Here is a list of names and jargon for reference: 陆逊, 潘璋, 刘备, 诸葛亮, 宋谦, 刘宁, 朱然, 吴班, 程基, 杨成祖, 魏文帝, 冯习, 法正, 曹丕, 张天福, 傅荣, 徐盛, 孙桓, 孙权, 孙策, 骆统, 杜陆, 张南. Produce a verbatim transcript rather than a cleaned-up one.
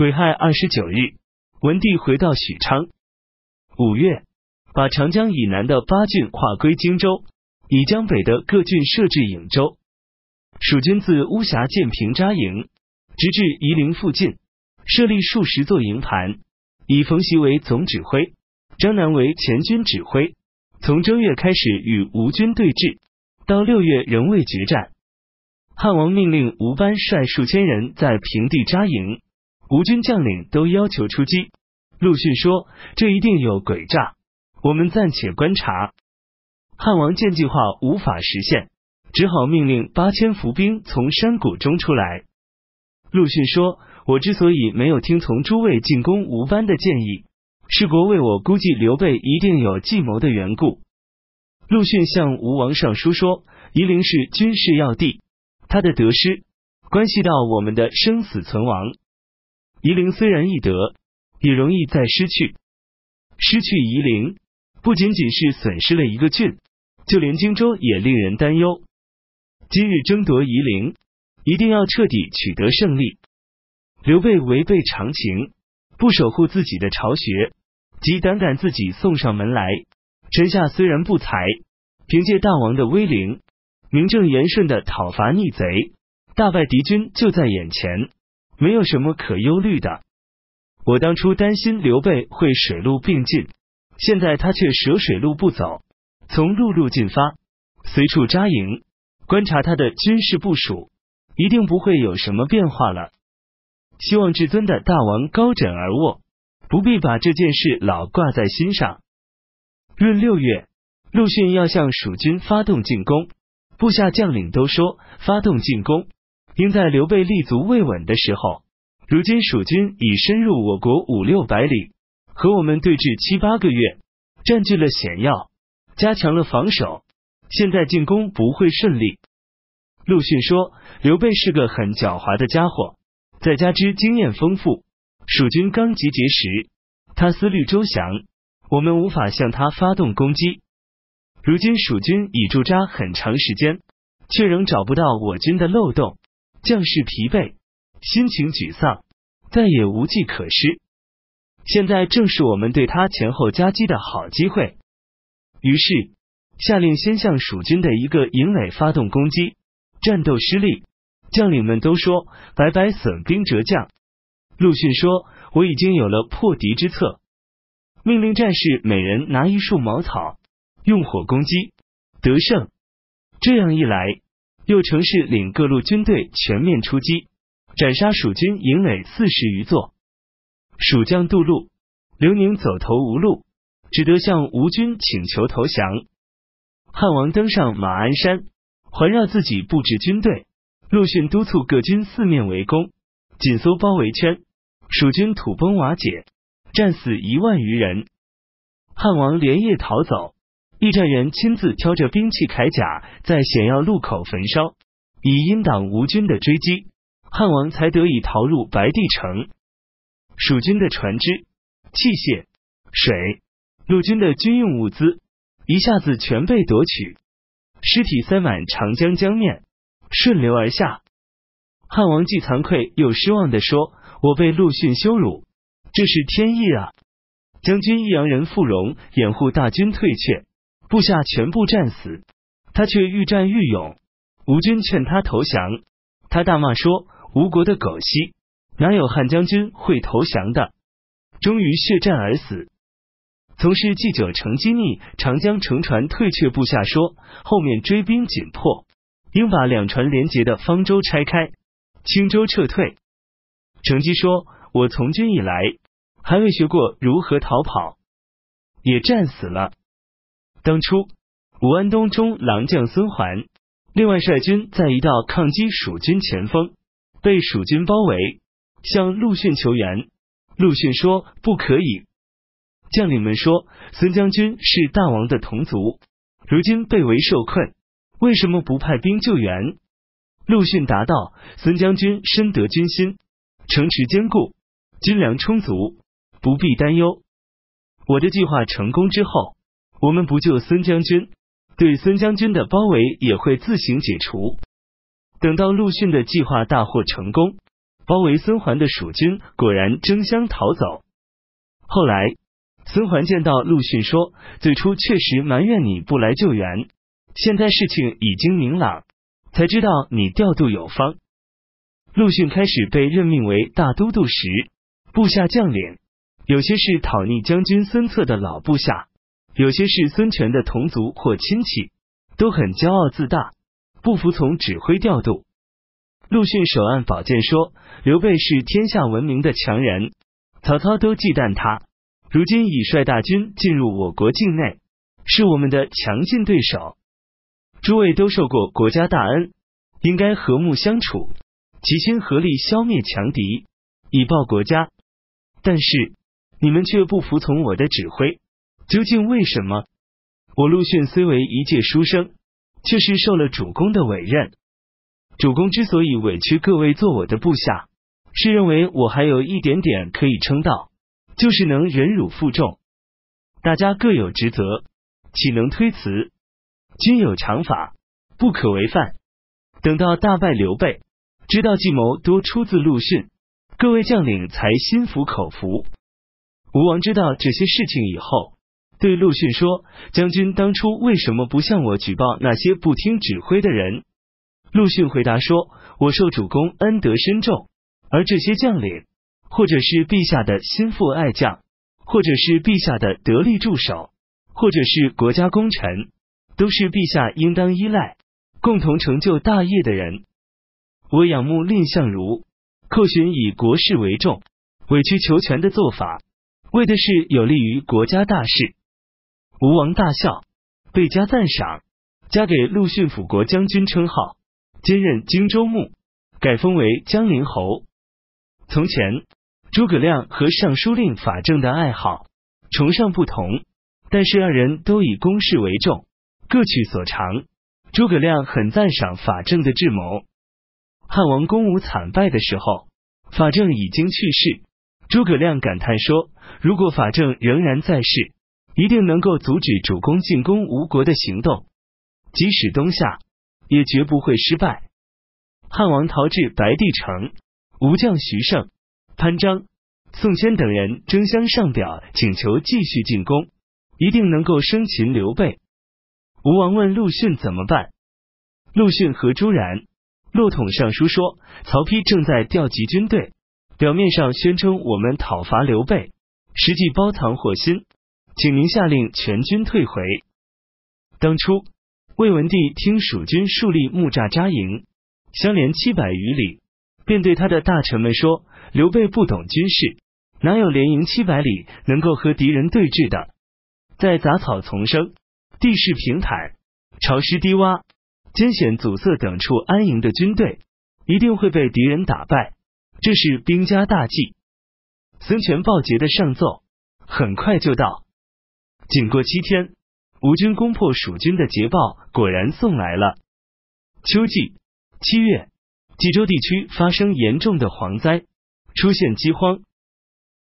癸亥二十九日，文帝回到许昌。五月，把长江以南的八郡划归荆州，以江北的各郡设置颍州。蜀军自巫峡建平扎营，直至夷陵附近，设立数十座营盘，以冯习为总指挥，张南为前军指挥。从正月开始与吴军对峙，到六月仍未决战。汉王命令吴班率数千人在平地扎营，吴军将领都要求出击。陆逊说：“这一定有诡诈，我们暂且观察。”汉王见计划无法实现，只好命令八千伏兵从山谷中出来。陆逊说：“我之所以没有听从诸位进攻吴班的建议，是国为我估计刘备一定有计谋的缘故。”陆逊向吴王上书说，夷陵是军事要地，他的得失关系到我们的生死存亡。夷陵虽然易得，也容易再失去。失去夷陵，不仅仅是损失了一个郡，就连荆州也令人担忧。今日争夺夷陵，一定要彻底取得胜利。刘备违背常情，不守护自己的巢穴，即胆敢自己送上门来。臣下虽然不才，凭借大王的威灵，名正言顺的讨伐逆贼，大败敌军就在眼前，没有什么可忧虑的。我当初担心刘备会水陆并进，现在他却舍水路不走，从陆路进发，随处扎营，观察他的军事部署，一定不会有什么变化了。希望至尊的大王高枕而卧，不必把这件事老挂在心上。闰六月，陆逊要向蜀军发动进攻，部下将领都说，发动进攻应在刘备立足未稳的时候，如今蜀军已深入我国五六百里，和我们对峙七八个月，占据了险要，加强了防守，现在进攻不会顺利。陆逊说，刘备是个很狡猾的家伙，再加之经验丰富，蜀军刚集结时，他思虑周详，我们无法向他发动攻击。如今蜀军已驻扎很长时间，却仍找不到我军的漏洞，将士疲惫，心情沮丧，再也无计可施。现在正是我们对他前后夹击的好机会。于是，下令先向蜀军的一个营垒发动攻击，战斗失利。将领们都说，白白损兵折将。陆逊说，我已经有了破敌之策，命令战士每人拿一束茅草，用火攻击，得胜。这样一来，右丞氏领各路军队全面出击，斩杀蜀军营垒四十余座。蜀将杜陆、刘宁走投无路，只得向吴军请求投降。汉王登上马鞍山，环绕自己布置军队。陆逊督促各军四面围攻，紧缩包围圈，蜀军土崩瓦解，战死一万余人。汉王连夜逃走，驿站人亲自挑着兵器铠甲，在险要路口焚烧，以阴挡吴军的追击，汉王才得以逃入白帝城。蜀军的船只、器械、水、陆军的军用物资，一下子全被夺取，尸体塞满长江江面，顺流而下。汉王既惭愧又失望地说，我被陆逊羞辱，这是天意啊。将军益阳人傅荣掩护大军退却，部下全部战死，他却愈战愈勇。吴军劝他投降，他大骂说，吴国的狗西，哪有汉将军会投降的。终于血战而死。从事祭酒程基逆长江乘船退却，部下说，后面追兵紧迫，应把两船连结的方舟拆开，轻舟撤退。程基说，我从军以来，还未学过如何逃跑，也战死了。当初武安东中郎将孙桓另外率军在一道抗击蜀军前锋，被蜀军包围，向陆逊求援。陆逊说，不可以。将领们说，孙将军是大王的同族，如今被围受困，为什么不派兵救援？陆逊答道，孙将军深得军心，城池坚固，军粮充足，不必担忧。我的计划成功之后，我们不救孙将军，对孙将军的包围也会自行解除。等到陆逊的计划大获成功，包围孙桓的蜀军果然争相逃走。后来，孙桓见到陆逊说：“最初确实埋怨你不来救援，现在事情已经明朗，才知道你调度有方。”陆逊开始被任命为大都督时，部下将领有些是讨逆将军孙策的老部下，有些是孙权的同族或亲戚，都很骄傲自大，不服从指挥调度。陆逊手按宝剑说：“刘备是天下闻名的强人，曹操都忌惮他，如今已率大军进入我国境内，是我们的强劲对手。诸位都受过国家大恩，应该和睦相处，齐心合力消灭强敌，以报国家。但是你们却不服从我的指挥，究竟为什么？”我陆逊虽为一介书生，却是受了主公的委任。主公之所以委屈各位做我的部下，是认为我还有一点点可以称道，就是能忍辱负重。大家各有职责，岂能推辞？君有常法，不可违犯。等到大败刘备，知道计谋多出自陆逊，各位将领才心服口服。吴王知道这些事情以后，对陆逊说：“将军当初为什么不向我举报那些不听指挥的人？”陆逊回答说：“我受主公恩德深重，而这些将领，或者是陛下的心腹爱将，或者是陛下的得力助手，或者是国家功臣，都是陛下应当依赖，共同成就大业的人。我仰慕蔺相如，叩寻以国事为重、委曲求全的做法，为的是有利于国家大事。”吴王大笑，倍加赞赏，加给陆逊辅国将军称号，兼任荆州牧，改封为江陵侯。从前，诸葛亮和尚书令法正的爱好、崇尚不同，但是二人都以公事为重，各取所长。诸葛亮很赞赏法正的智谋。汉王攻吴惨败的时候，法正已经去世。诸葛亮感叹说：“如果法正仍然在世，一定能够阻止主公进攻吴国的行动，即使东下，也绝不会失败。”汉王逃至白帝城，吴将徐盛、潘璋、宋谦等人争相上表请求继续进攻，一定能够生擒刘备。吴王问陆逊怎么办，陆逊和朱然、骆统上书说：“曹丕正在调集军队，表面上宣称我们讨伐刘备，实际包藏祸心，请您下令全军退回。”当初魏文帝听蜀军树立木栅扎营，相连七百余里，便对他的大臣们说：“刘备不懂军事，哪有连营七百里能够和敌人对峙的？在杂草丛生、地势平坦、潮湿低洼、艰险阻塞等处安营的军队，一定会被敌人打败，这是兵家大忌。”孙权报捷的上奏很快就到。仅过七天，吴军攻破蜀军的捷报果然送来了。秋季七月，冀州地区发生严重的蝗灾，出现饥荒，